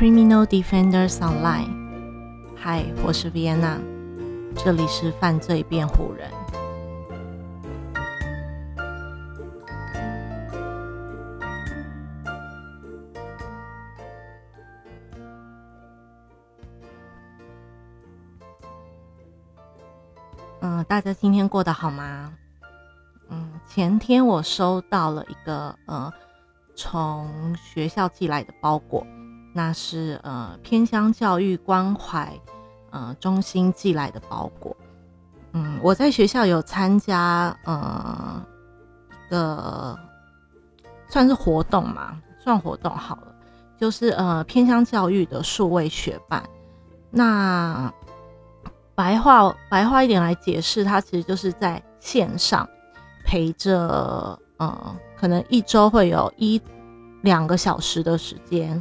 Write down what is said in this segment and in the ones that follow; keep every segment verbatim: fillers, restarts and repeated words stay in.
Criminal Defenders Online。 嗨，我是 Vienna， 这里是犯罪辩护人。嗯，大家今天过得好吗？嗯，前天我收到了一个呃，从学校寄来的包裹。那是呃偏乡教育关怀呃中心寄来的包裹。嗯，我在学校有参加呃一个算是活动嘛，算活动好了，就是呃偏乡教育的数位学伴。那白话白话一点来解释，它其实就是在线上陪着呃可能一周会有一两个小时的时间。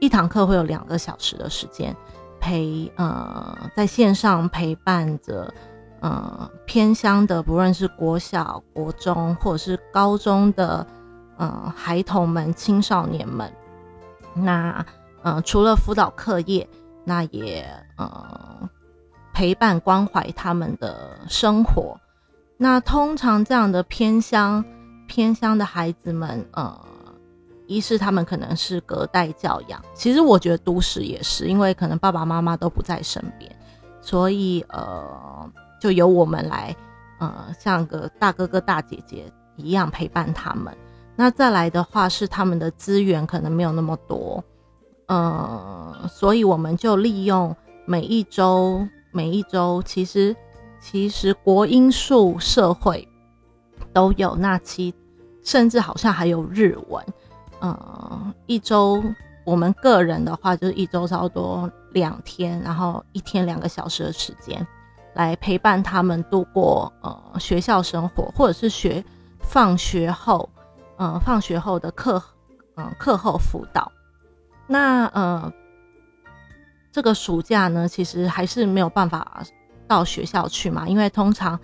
一堂课会有两个小时的时间陪呃在线上陪伴着呃偏乡的，不论是国小、国中或者是高中的呃孩童们、青少年们。那呃除了辅导课业，那也呃陪伴关怀他们的生活。那通常这样的偏乡偏乡的孩子们呃。一是他们可能是隔代教养，其实我觉得都市也是，因为可能爸爸妈妈都不在身边，所以呃，就由我们来呃，像个大哥哥大姐姐一样陪伴他们。那再来的话是他们的资源可能没有那么多，呃，所以我们就利用每一周每一周，其实其实国英数社会都有，那期甚至好像还有日文。呃，一周我们个人的话，就是一周差不多两天，然后一天两个小时的时间，来陪伴他们度过呃学校生活，或者是学放学后，呃放学后的课，嗯、呃、课后辅导。那呃这个暑假呢，其实还是没有办法到学校去嘛，因为通常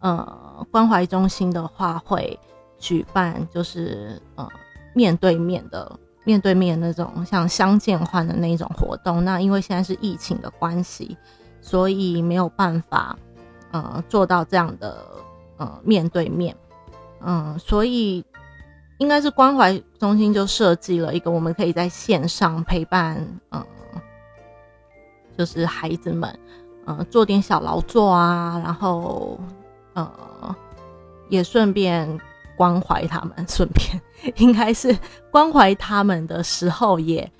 呃关怀中心的话会举办就是呃。面对面的面对面那种像相见欢的那种活动，那因为现在是疫情的关系，所以没有办法呃做到这样的呃面对面，嗯、呃，所以应该是关怀中心就设计了一个我们可以在线上陪伴，嗯、呃，就是孩子们，呃，做点小劳作啊，然后呃也顺便。关怀他们，顺便应该是关怀他们的时候也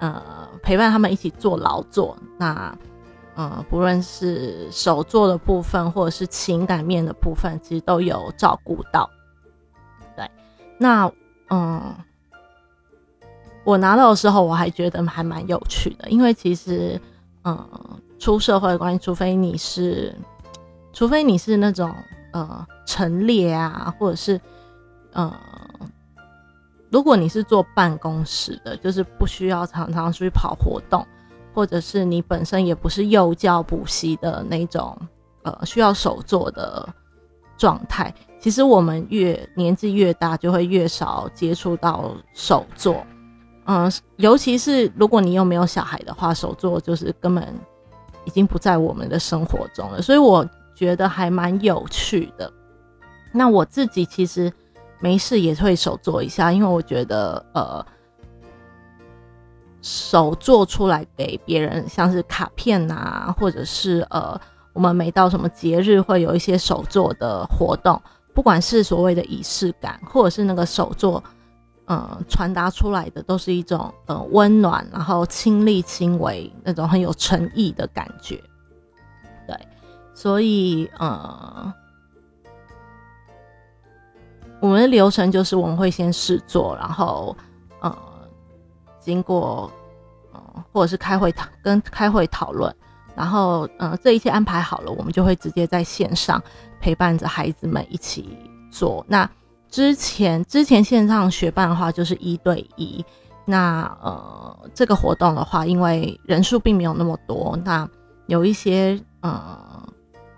呃陪伴他们一起做劳作。那呃不论是手作的部分或者是情感面的部分，其实都有照顾到。对，那嗯我拿到的时候我还觉得还蛮有趣的，因为其实呃出社会的关系，除非你是除非你是那种。呃，陈列啊，或者是呃，如果你是做办公室的，就是不需要常常去跑活动，或者是你本身也不是幼教补习的那种呃需要手做的状态。其实我们越年纪越大，就会越少接触到手做。嗯、呃，尤其是如果你又没有小孩的话，手做就是根本已经不在我们的生活中了。所以我。觉得还蛮有趣的。那我自己其实没事也会手做一下，因为我觉得呃手做出来给别人，像是卡片啊，或者是呃我们每到什么节日会有一些手做的活动，不管是所谓的仪式感，或者是那个手做呃传达出来的都是一种呃温暖，然后亲力亲为那种很有诚意的感觉。对。所以呃我们的流程就是我们会先试做，然后呃经过呃或者是开会跟开会讨论，然后呃这一切安排好了，我们就会直接在线上陪伴着孩子们一起做。那之前之前线上学伴的话就是一对一，那呃这个活动的话因为人数并没有那么多，那有一些呃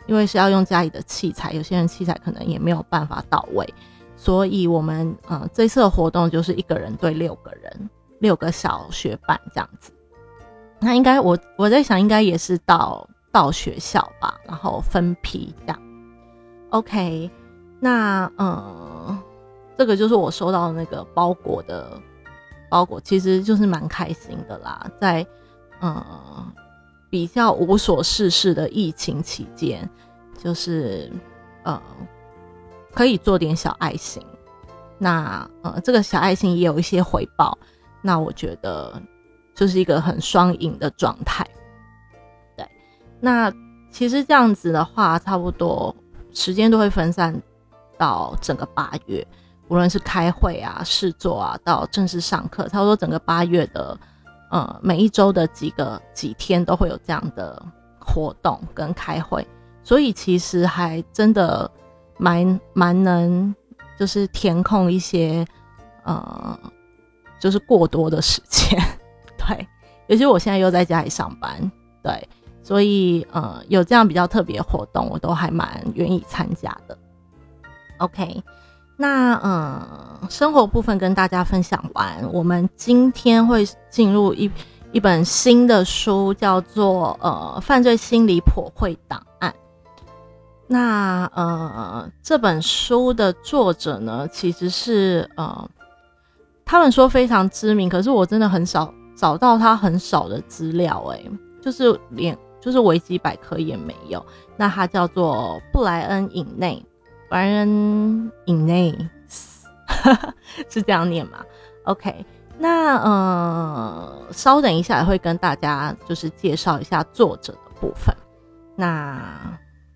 因为是要用家里的器材，有些人器材可能也没有办法到位，所以我们呃这次的活动就是一个人对六个人，六个小学班这样子。那应该我我在想应该也是到到学校吧，然后分批这样。OK， 那嗯，这个就是我收到那个包裹的包裹，其实就是蛮开心的啦，在嗯比较无所事事的疫情期间，就是呃、嗯、可以做点小爱心。那呃这个小爱心也有一些回报，那我觉得就是一个很双赢的状态。对，那其实这样子的话，差不多时间都会分散到整个八月，无论是开会啊、试作啊，到正式上课，差不多整个八月的呃每一周的几个几天都会有这样的活动跟开会，所以其实还真的蛮蛮能就是填空一些呃就是过多的时间。对，尤其我现在又在家里上班，对，所以呃有这样比较特别活动我都还蛮愿意参加的。 OK， 那呃生活部分跟大家分享完，我们今天会进入一一本新的书，叫做呃犯罪心理剖绘档案。那呃这本书的作者呢，其实是呃他们说非常知名，可是我真的很少找到他很少的资料，哎、欸，就是连就是维基百科也没有。那他叫做布莱恩·尹内，布莱恩·尹内是这样念吗 ？OK， 那呃，稍等一下会跟大家就是介绍一下作者的部分。那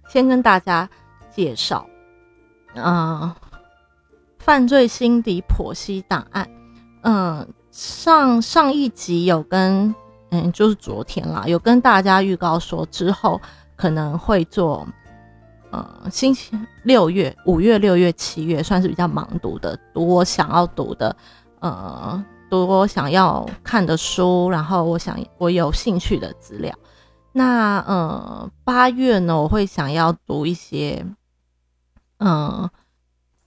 先跟大家介绍，呃，犯罪心理剖析档案。嗯，上上一集有跟嗯，就是昨天啦，有跟大家预告说之后可能会做，呃，星期六月、五月、六月、七月算是比较忙读的，读我想要读的，呃，读我想要看的书，然后我想我有兴趣的资料。那呃，八月呢，我会想要读一些，呃。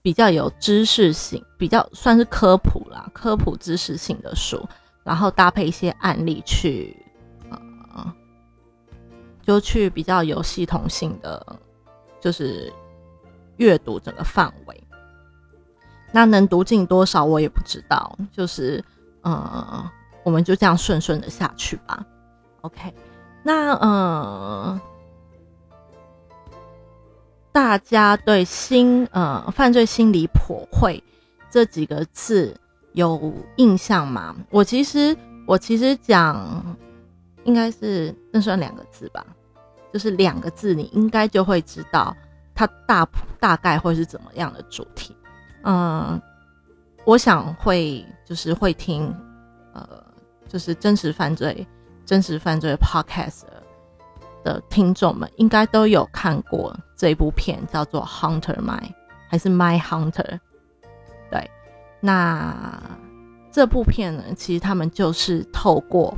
比较有知识性，比较算是科普啦，科普知识性的书，然后搭配一些案例去，呃，就去比较有系统性的，就是阅读整个范围。那能读进多少我也不知道，就是呃，我们就这样顺顺的下去吧。OK， 那呃。大家对心呃犯罪心理剖绘这几个字有印象吗？我其实我其实讲应该是那算两个字吧，就是两个字，你应该就会知道它大大概会是怎么样的主题。嗯，我想会就是会听呃就是真实犯罪真实犯罪 podcast 的听众们应该都有看过。这一部片叫做 Hunter Mind 还是 My Hunter， 对，那这部片呢，其实他们就是透过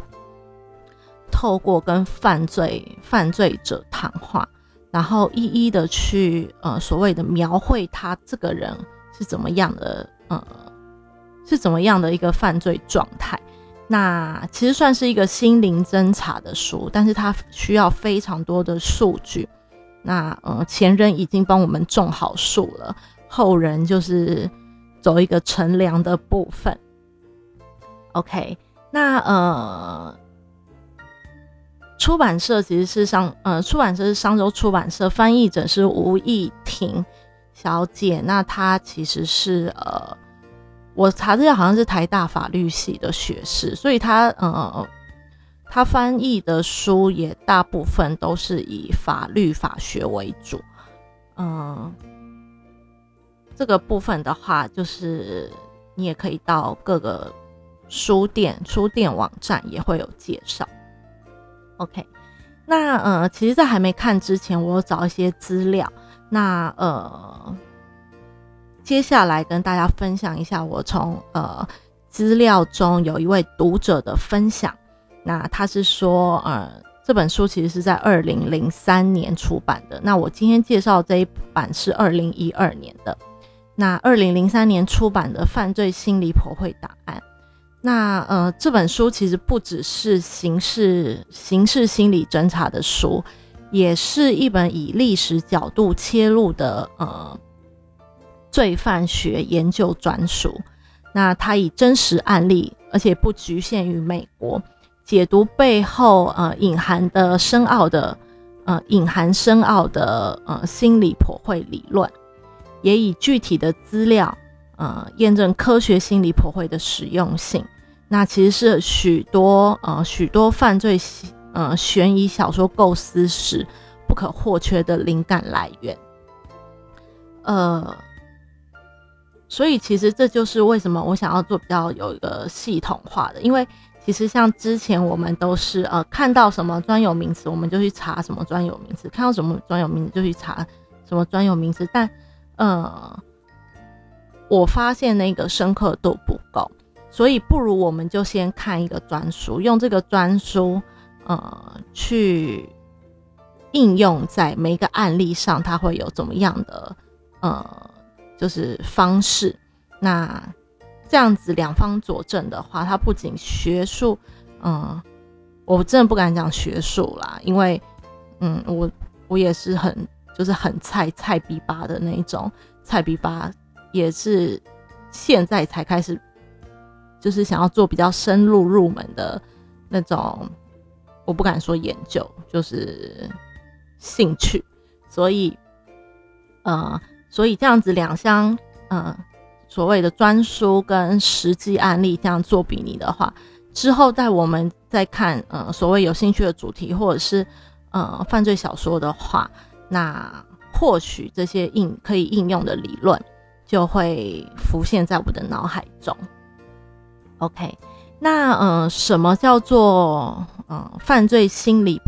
透过跟犯罪犯罪者谈话，然后一一的去呃所谓的描绘他这个人是怎么样的呃是怎么样的一个犯罪状态。那其实算是一个心灵侦查的书，但是它需要非常多的数据。那呃，前人已经帮我们种好树了，后人就是走一个乘凉的部分。OK， 那呃，出版社其实是上呃，出版社是商周出版社，翻译者是吴艺婷小姐。那她其实是呃，我查资料好像是台大法律系的学士，所以她呃。他翻译的书也大部分都是以法律法学为主，嗯，这个部分的话，就是你也可以到各个书店、书店网站也会有介绍。OK， 那呃，其实，在还没看之前，我有找一些资料。那呃，接下来跟大家分享一下我从呃资料中有一位读者的分享。那他是说，呃，这本书其实是在二零零三年出版的。那我今天介绍这一版是二零一二年的。那二零零三年出版的《犯罪心理剖绘档案》，那呃，这本书其实不只是刑事刑事心理侦查的书，也是一本以历史角度切入的呃罪犯学研究专书。那它以真实案例，而且不局限于美国，解读背后呃隐含的深奥的呃隐含深奥的呃心理剖绘理论，也以具体的资料呃验证科学心理剖绘的实用性。那其实是许多呃许多犯罪呃悬疑小说构思时不可或缺的灵感来源。呃所以其实这就是为什么我想要做比较有一个系统化的，因为其实像之前我们都是呃看到什么专有名词我们就去查什么专有名词，看到什么专有名词就去查什么专有名词，但呃我发现那个深刻度不够，所以不如我们就先看一个专书，用这个专书呃去应用在每一个案例上，它会有怎么样的呃就是方式。那这样子两方佐证的话，它不仅学术嗯我真的不敢讲学术啦，因为嗯我我也是很就是很菜菜逼巴的那一种，菜逼巴也是现在才开始就是想要做比较深入入门的那种，我不敢说研究，就是兴趣。所以呃所以这样子两项呃所谓的专书跟实际案例这样做比拟的话，之后在我们再看呃所谓有兴趣的主题或者是呃犯罪小说的话，那或许这些应可以应用的理论就会浮现在我的脑海中。 OK， 那呃什么叫做呃犯罪心理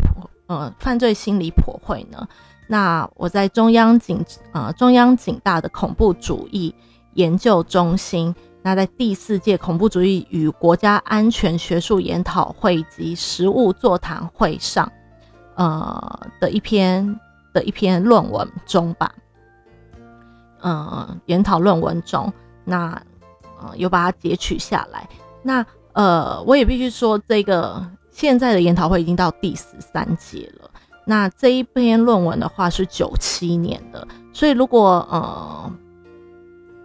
呃犯罪心理剖绘呢？那我在中央警呃中央警大的恐怖主义研究中心，那在第四届恐怖主义与国家安全学术研讨会及实务座谈会上呃的一篇的一篇论文中吧，呃，研讨论文中，那呃有把它截取下来。那呃，我也必须说，这个现在的研讨会已经到第十三届了。那这一篇论文的话是九七年的，所以如果呃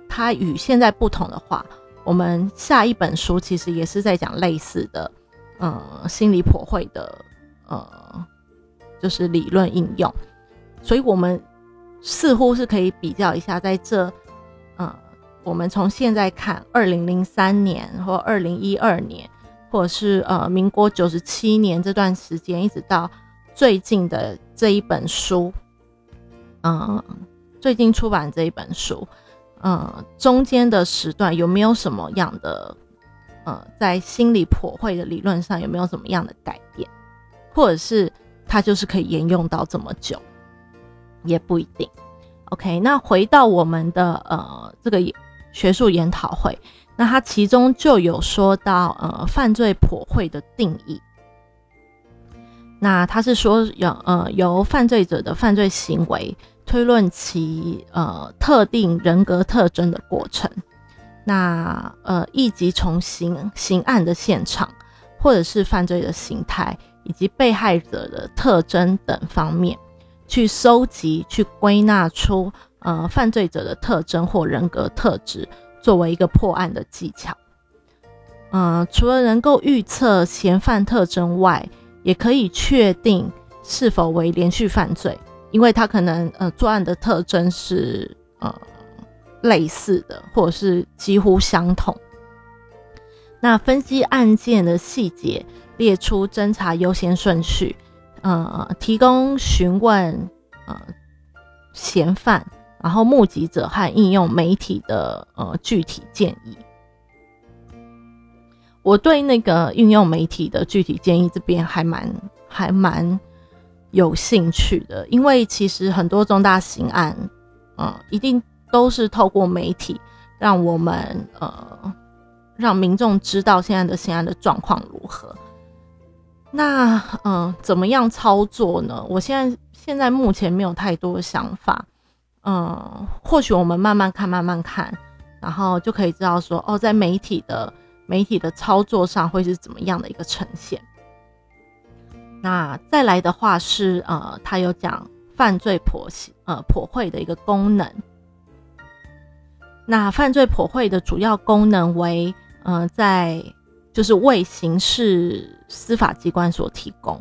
它与现在不同的话，我们下一本书其实也是在讲类似的呃心理剖绘的呃就是理论应用，所以我们似乎是可以比较一下，在这，呃，我们从现在看二零零三年或二零一二年，或者是呃民国九十七年这段时间，一直到最近的这一本书，呃，最近出版这一本书，呃，中间的时段有没有什么样的，呃，在心理剖绘的理论上有没有什么样的改变，或者是它就是可以沿用到这么久？也不一定。 OK， 那回到我们的呃这个学术研讨会，那它其中就有说到呃犯罪剖绘的定义。那它是说有呃由犯罪者的犯罪行为推论其呃特定人格特征的过程，那呃以及从刑刑案的现场或者是犯罪的形态以及被害者的特征等方面去收集去归纳出呃犯罪者的特征或人格特质，作为一个破案的技巧。呃除了能够预测嫌犯特征外，也可以确定是否为连续犯罪，因为他可能呃作案的特征是呃类似的或者是几乎相同。那分析案件的细节，列出侦查优先顺序，呃，提供询问呃嫌犯，然后目击者和应用媒体的呃具体建议。我对那个运用媒体的具体建议这边还蛮还蛮有兴趣的，因为其实很多重大刑案，嗯、呃，一定都是透过媒体让我们呃让民众知道现在的刑案的状况如何。那嗯、呃，怎么样操作呢？我现在现在目前没有太多的想法，嗯、呃，或许我们慢慢看，慢慢看，然后就可以知道说，哦，在媒体的媒体的操作上会是怎么样的一个呈现。那再来的话是呃，他有讲犯罪剖析呃剖绘的一个功能。那犯罪剖绘的主要功能为呃在就是为刑事司法机关所提供，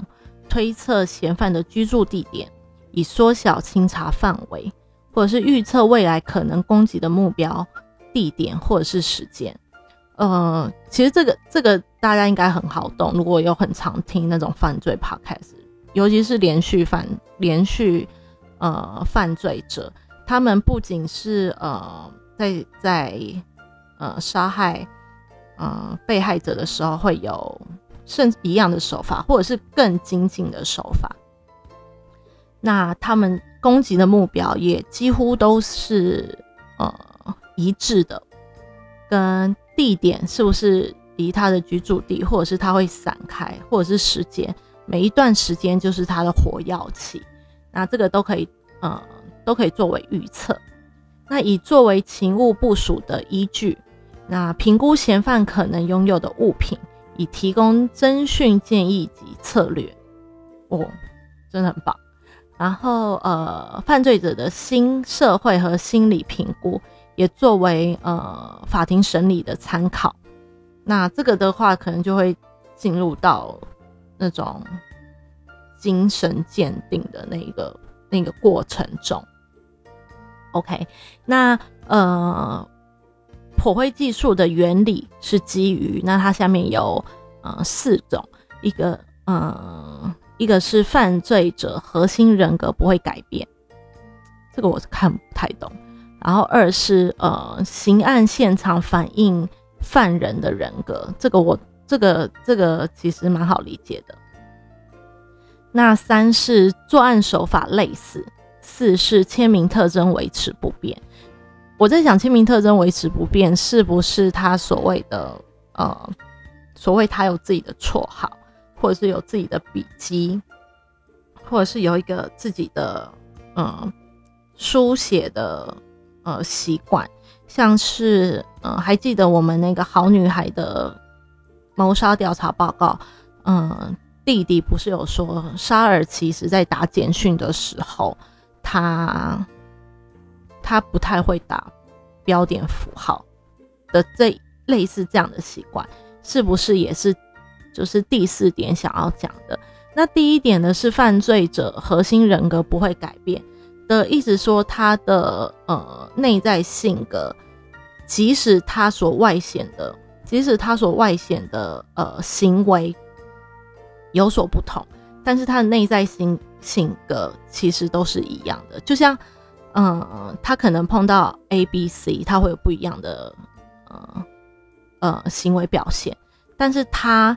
推测嫌犯的居住地点，以缩小清查范围，或者是预测未来可能攻击的目标地点或者是时间。呃，其实这个这个大家应该很好懂，如果有很常听那种犯罪 podcast， 尤其是连续犯连续呃犯罪者，他们不仅是呃在在呃杀害呃被害者的时候会有甚至一样的手法，或者是更精进的手法。那他们攻击的目标也几乎都是呃一致的，跟地点是不是离他的居住地，或者是他会散开，或者是时间，每一段时间就是他的火药期，那这个都可以呃都可以作为预测。那以作为勤务部署的依据，那评估嫌犯可能拥有的物品，以提供侦讯建议及策略。哦，真的很棒。然后呃犯罪者的新社会和心理评估也作为呃法庭审理的参考。那这个的话可能就会进入到那种精神鉴定的那个那个过程中。OK， 那呃剖绘技术的原理是基于，那它下面有呃四种，一个呃一个是犯罪者核心人格不会改变，这个我是看不太懂。然后二是呃刑案现场反映犯人的人格，这个我这个这个其实蛮好理解的。那三是作案手法类似，四是签名特征维持不变。我在想签名特征维持不变是不是他所谓的呃所谓他有自己的绰号，或者是有自己的笔迹，或者是有一个自己的呃书写的呃习惯，像是呃还记得我们那个好女孩的谋杀调查报告，嗯、呃，弟弟不是有说沙尔其实在打简讯的时候，他他不太会打标点符号的，这类似这样的习惯，是不是也是就是第四点想要讲的？那第一点呢是犯罪者核心人格不会改变。的意思说他的呃内在性格，即使他所外显的即使他所外显的呃行为有所不同，但是他的内在性性格其实都是一样的。就像呃他可能碰到 A B C 他会有不一样的呃呃行为表现，但是他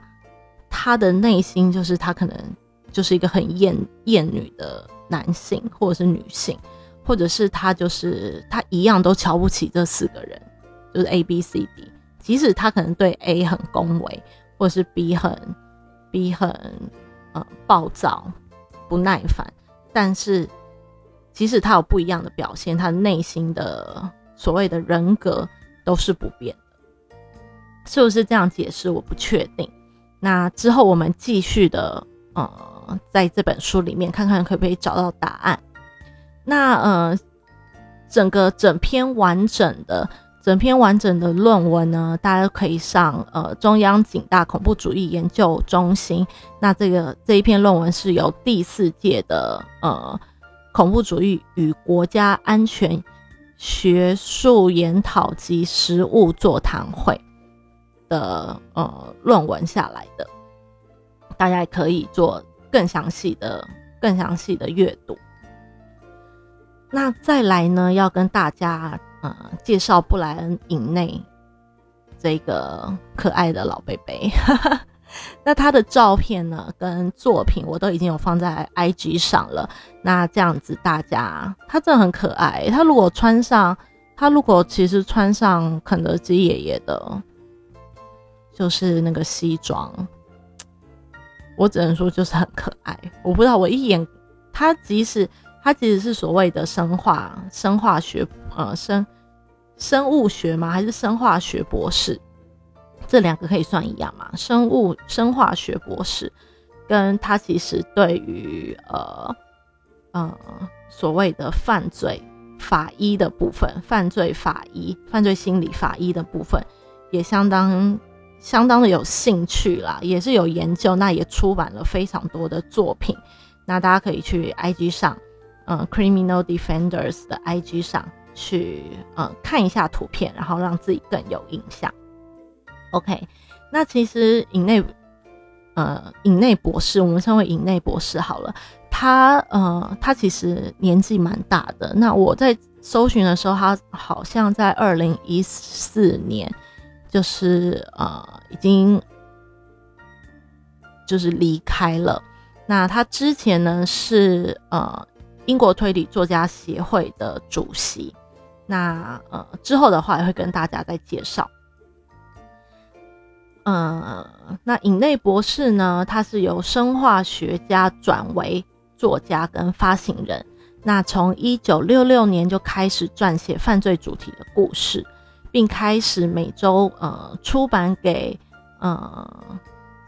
他的内心就是他可能就是一个很厌厌女的男性或者是女性，或者是他就是他一样都瞧不起这四个人，就是 A B C D， 即使他可能对 A 很恭维，或者是 B 很 B 很、呃、暴躁不耐烦，但是即使他有不一样的表现，他内心的所谓的人格都是不变的。是不是这样解释我不确定，那之后我们继续的呃在这本书里面看看可不可以找到答案。那呃，整个整篇完整的整篇完整的论文呢，大家可以上呃中央警大恐怖主义研究中心。那这个这一篇论文是由第四届的呃恐怖主义与国家安全学术研讨及实务座谈会的呃论文下来的，大家可以做更详细的更详细的阅读。那再来呢要跟大家呃介绍布莱恩营内这个可爱的老贝贝那他的照片呢跟作品我都已经有放在 I G 上了，那这样子大家，他真的很可爱，他如果穿上他如果其实穿上肯德基爷爷的就是那个西装，我只能说就是很可爱。我不知道，我一眼他即使他即使是所谓的生化生化学呃生生物学吗还是生化学博士，这两个可以算一样嘛？生物生化学博士跟他其实对于呃呃所谓的犯罪法医的部分，犯罪法医、犯罪心理法医的部分也相当相当的有兴趣啦，也是有研究，那也出版了非常多的作品。那大家可以去 I G 上、呃、Criminal Defenders 的 I G 上去、呃、看一下图片，然后让自己更有印象。 OK， 那其实影内呃影内博士，我们称为影内博士好了，他呃他其实年纪蛮大的，那我在搜寻的时候他好像在二零一四年就是呃已经就是离开了。那他之前呢是呃英国推理作家协会的主席，那呃之后的话也会跟大家再介绍。呃那影内博士呢，他是由生化学家转为作家跟发行人，那从一九六六年就开始撰写犯罪主题的故事，并开始每周呃出版给呃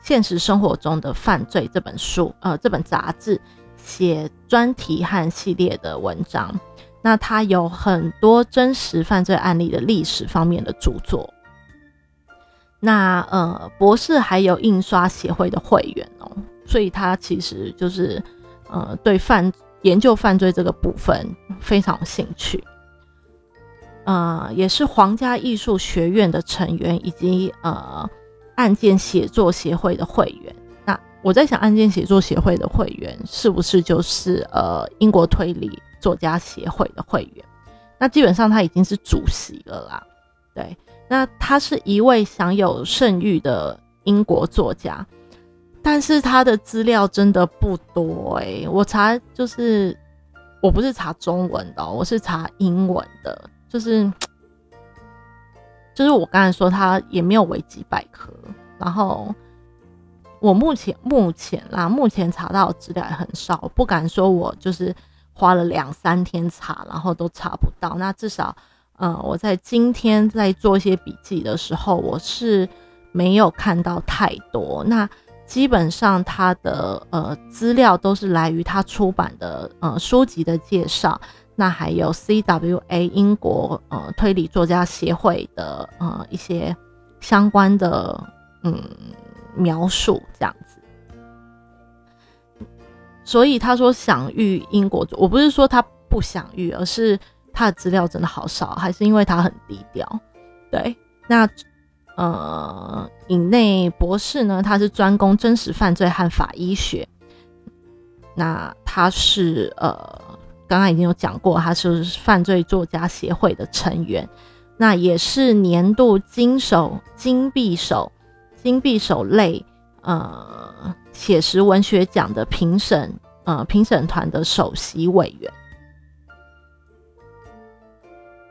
现实生活中的犯罪这本书呃这本杂志写专题和系列的文章。那他有很多真实犯罪案例的历史方面的著作。那呃博士还有印刷协会的会员哦，所以他其实就是呃对犯研究犯罪这个部分非常有兴趣。呃，也是皇家艺术学院的成员，以及呃案件写作协会的会员。那我在想，案件写作协会的会员是不是就是呃英国推理作家协会的会员？那基本上他已经是主席了啦。对，那他是一位享有盛誉的英国作家，但是他的资料真的不多欸。我查就是我不是查中文的哦，我是查英文的。就是就是我刚才说他也没有维基百科，然后我目前目前啦目前查到的资料也很少，我不敢说我就是花了两三天查然后都查不到。那至少呃我在今天在做一些笔记的时候我是没有看到太多。那基本上他的呃资料都是来于他出版的呃书籍的介绍，那还有 C W A 英国呃推理作家协会的呃一些相关的嗯描述这样子。所以他说享誉英国，我不是说他不享誉，而是他的资料真的好少，还是因为他很低调。对，那呃影内博士呢，他是专攻真实犯罪和法医学。那他是呃刚刚已经有讲过，他是犯罪作家协会的成员，那也是年度金手金匕首金匕首类呃写实文学奖的评审呃评审团的首席委员。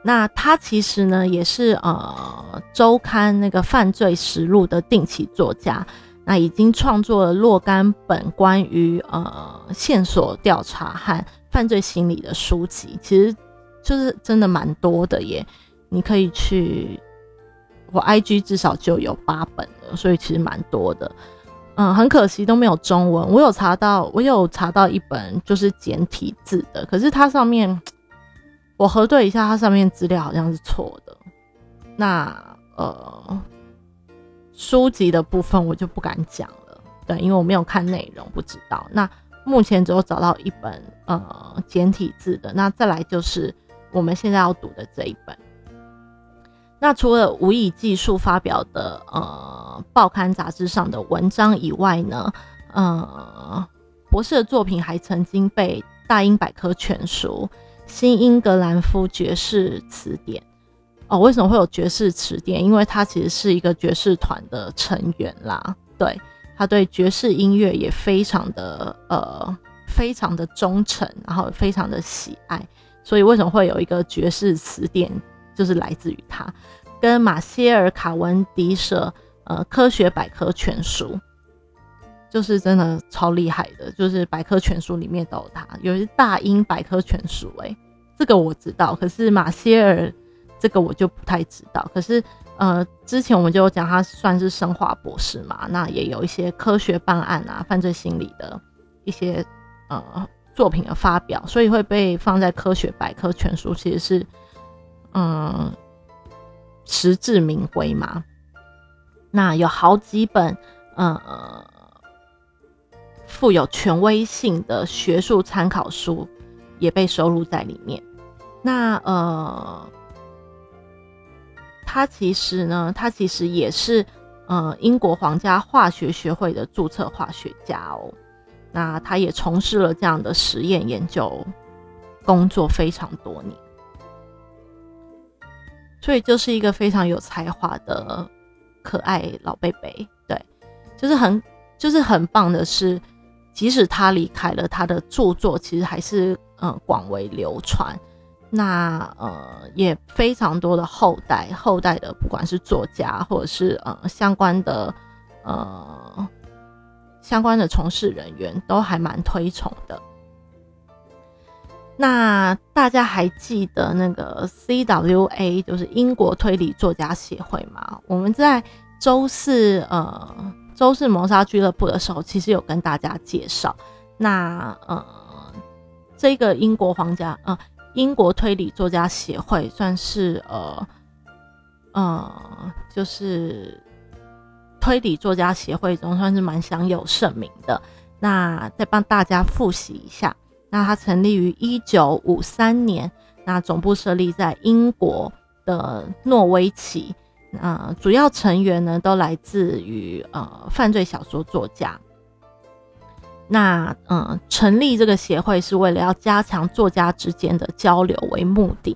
那他其实呢也是呃周刊那个犯罪实录的定期作家，那已经创作了若干本关于呃线索调查和犯罪心理的书籍，其实就是真的蛮多的耶。你可以去我 I G 至少就有八本了，所以其实蛮多的。嗯，很可惜都没有中文。我有查到，我有查到一本就是简体字的，可是它上面我核对一下，它上面资料好像是错的。那呃，书籍的部分我就不敢讲了，对，因为我没有看内容，不知道。那目前只有找到一本呃简体字的，那再来就是我们现在要读的这一本。那除了无以技术发表的呃报刊杂志上的文章以外呢，呃博士的作品还曾经被大英百科全书、新英格兰夫爵士词典。哦，为什么会有爵士词典？因为他其实是一个爵士团的成员啦，对。他对爵士音乐也非常的呃非常的忠诚，然后非常的喜爱，所以为什么会有一个爵士词典，就是来自于他。跟马歇尔·卡文迪舍呃科学百科全书，就是真的超厉害的，就是百科全书里面都有他，有一大英百科全书，欸，这个我知道，可是马歇尔·这个我就不太知道。可是呃，之前我们就有讲他算是生化博士嘛，那也有一些科学办案啊、犯罪心理的一些呃作品的发表，所以会被放在科学百科全书，其实是嗯实至名归嘛。那有好几本呃富有权威性的学术参考书也被收录在里面。那呃。他其实呢，他其实也是呃英国皇家化学学会的注册化学家哦。那他也从事了这样的实验研究工作非常多年，所以就是一个非常有才华的可爱老贝贝。对，就是很就是很棒的是，即使他离开了，他的著作其实还是呃广为流传。那呃也非常多的后代后代的不管是作家或者是呃相关的呃相关的从事人员都还蛮推崇的。那大家还记得那个 C W A 就是英国推理作家协会吗？我们在周四呃周四谋杀俱乐部的时候其实有跟大家介绍。那呃这个英国皇家呃英国推理作家协会算是呃呃，就是推理作家协会中算是蛮享有盛名的。那再帮大家复习一下，那它成立于一九五三年，那总部设立在英国的诺维奇，呃，主要成员呢都来自于呃犯罪小说作家。那嗯，成立这个协会是为了要加强作家之间的交流为目的，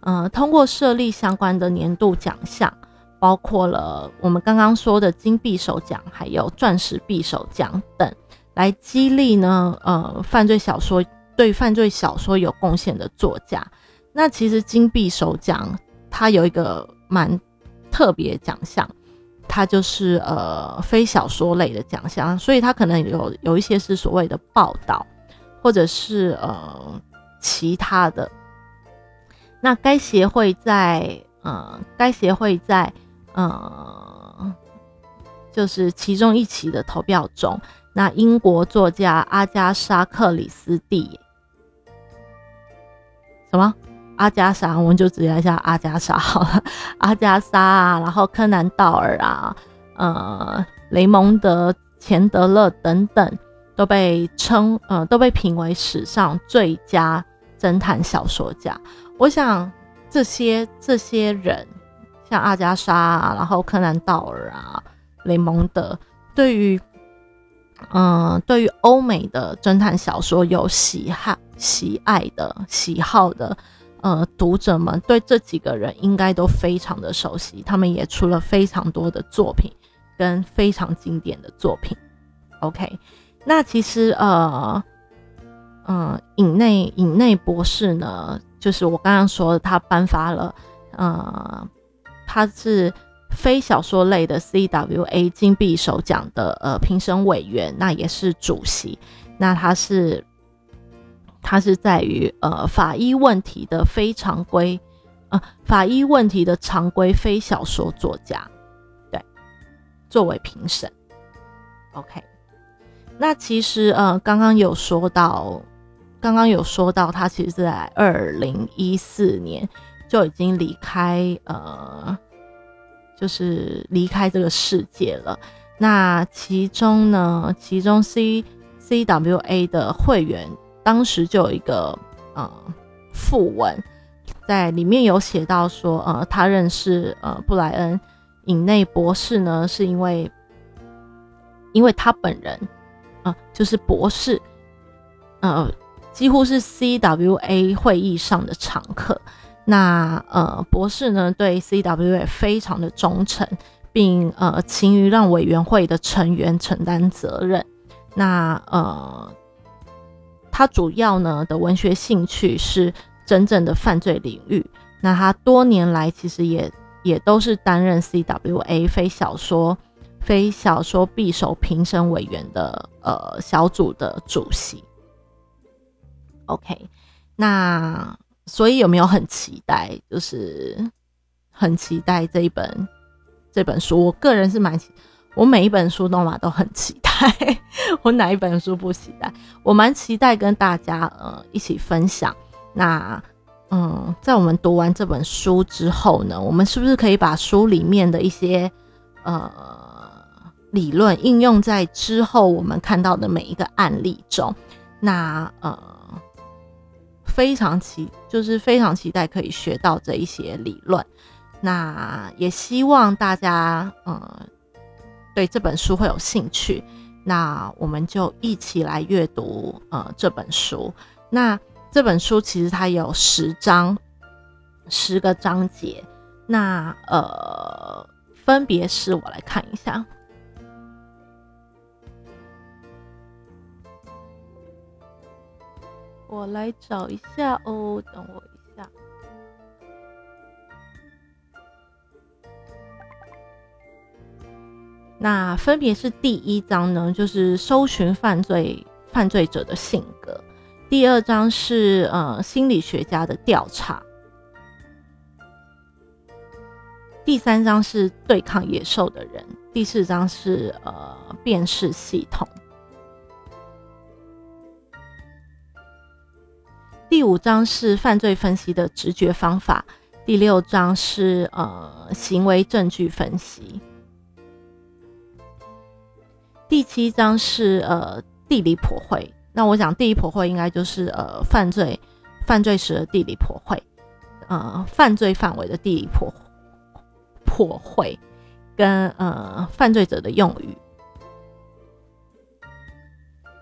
呃，通过设立相关的年度奖项，包括了我们刚刚说的金匕首奖，还有钻石匕首奖等，来激励呢，呃，犯罪小说对犯罪小说有贡献的作家。那其实金匕首奖它有一个蛮特别奖项。它就是呃非小说类的奖项，所以它可能有有一些是所谓的报道，或者是呃其他的。那该协会在呃该协会在呃就是其中一期的投票中，那英国作家阿加莎·克里斯蒂什么？阿加莎，我们就直接叫阿加莎好了。阿加莎啊，然后柯南道尔啊，呃，雷蒙德·钱德勒等等，都被称呃都被评为史上最佳侦探小说家。我想这些这些人，像阿加莎啊，然后柯南道尔啊，雷蒙德，对于嗯、呃，对于欧美的侦探小说有喜好喜爱的喜好的。呃，读者们对这几个人应该都非常的熟悉，他们也出了非常多的作品跟非常经典的作品。 OK， 那其实呃呃，尹内尹内博士呢，就是我刚刚说的，他颁发了呃，他是非小说类的 C W A 金匕首奖的呃评审委员，那也是主席。那他是它是在于呃法医问题的非常规，呃法医问题的常规非小说作家，对，作为评审。OK， 那其实呃刚刚有说到，刚刚有说到，他其实在二零一四年就已经离开呃，就是离开这个世界了。那其中呢，其中 C C W A 的会员。当时就有一个呃附文，在里面有写到说，呃，他认识呃布莱恩尹内博士呢，是因为因为他本人啊、呃，就是博士，呃，几乎是 C W A 会议上的常客。那呃，博士呢对 C W A 非常的忠诚，并呃勤于让委员会的成员承担责任。那呃。他主要呢的文学兴趣是真正的犯罪领域，那他多年来其实也也都是担任 C W A 非小说非小说匕首评审委员的呃小组的主席。 OK， 那所以有没有很期待，就是很期待这一本这本书？我个人是蛮期待，我每一本书都嘛都很期待我哪一本书不期待？我蛮期待跟大家呃一起分享。那嗯，在我们读完这本书之后呢，我们是不是可以把书里面的一些呃理论应用在之后我们看到的每一个案例中？那呃非常期就是非常期待可以学到这一些理论。那也希望大家呃对这本书会有兴趣，那我们就一起来阅读呃这本书。那这本书其实它有十章，十个章节。那呃，分别是我来看一下，我来找一下哦，等我一下。那分别是第一章呢，就是搜寻犯罪犯罪者的性格。第二章是呃心理学家的调查，第三章是对抗野兽的人，第四章是呃辨识系统，第五章是犯罪分析的直觉方法，第六章是呃行为证据分析，第七章是呃地理剖绘。那我想地理剖绘应该就是呃犯罪犯罪时的地理剖绘，呃犯罪范围的地理剖剖绘跟呃犯罪者的用语。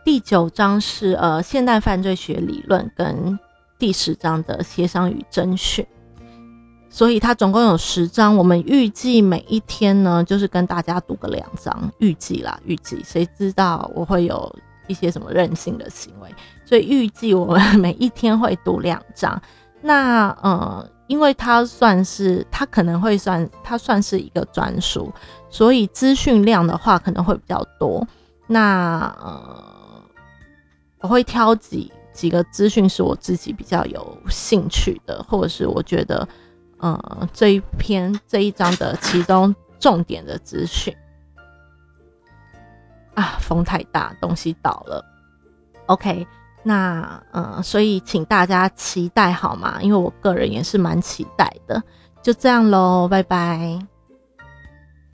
第九章是呃现代犯罪学理论跟第十章的协商与侦讯。所以它总共有十章，我们预计每一天呢就是跟大家读个两章，预计啦预计，谁知道我会有一些什么任性的行为，所以预计我们每一天会读两章。那呃，因为它算是它可能会算它算是一个专书，所以资讯量的话可能会比较多。那呃，我会挑几几个资讯是我自己比较有兴趣的，或者是我觉得呃这一篇这一章的其中重点的资讯。啊，风太大，东西倒了。OK， 那呃，所以请大家期待好吗？因为我个人也是蛮期待的。就这样咯，拜拜。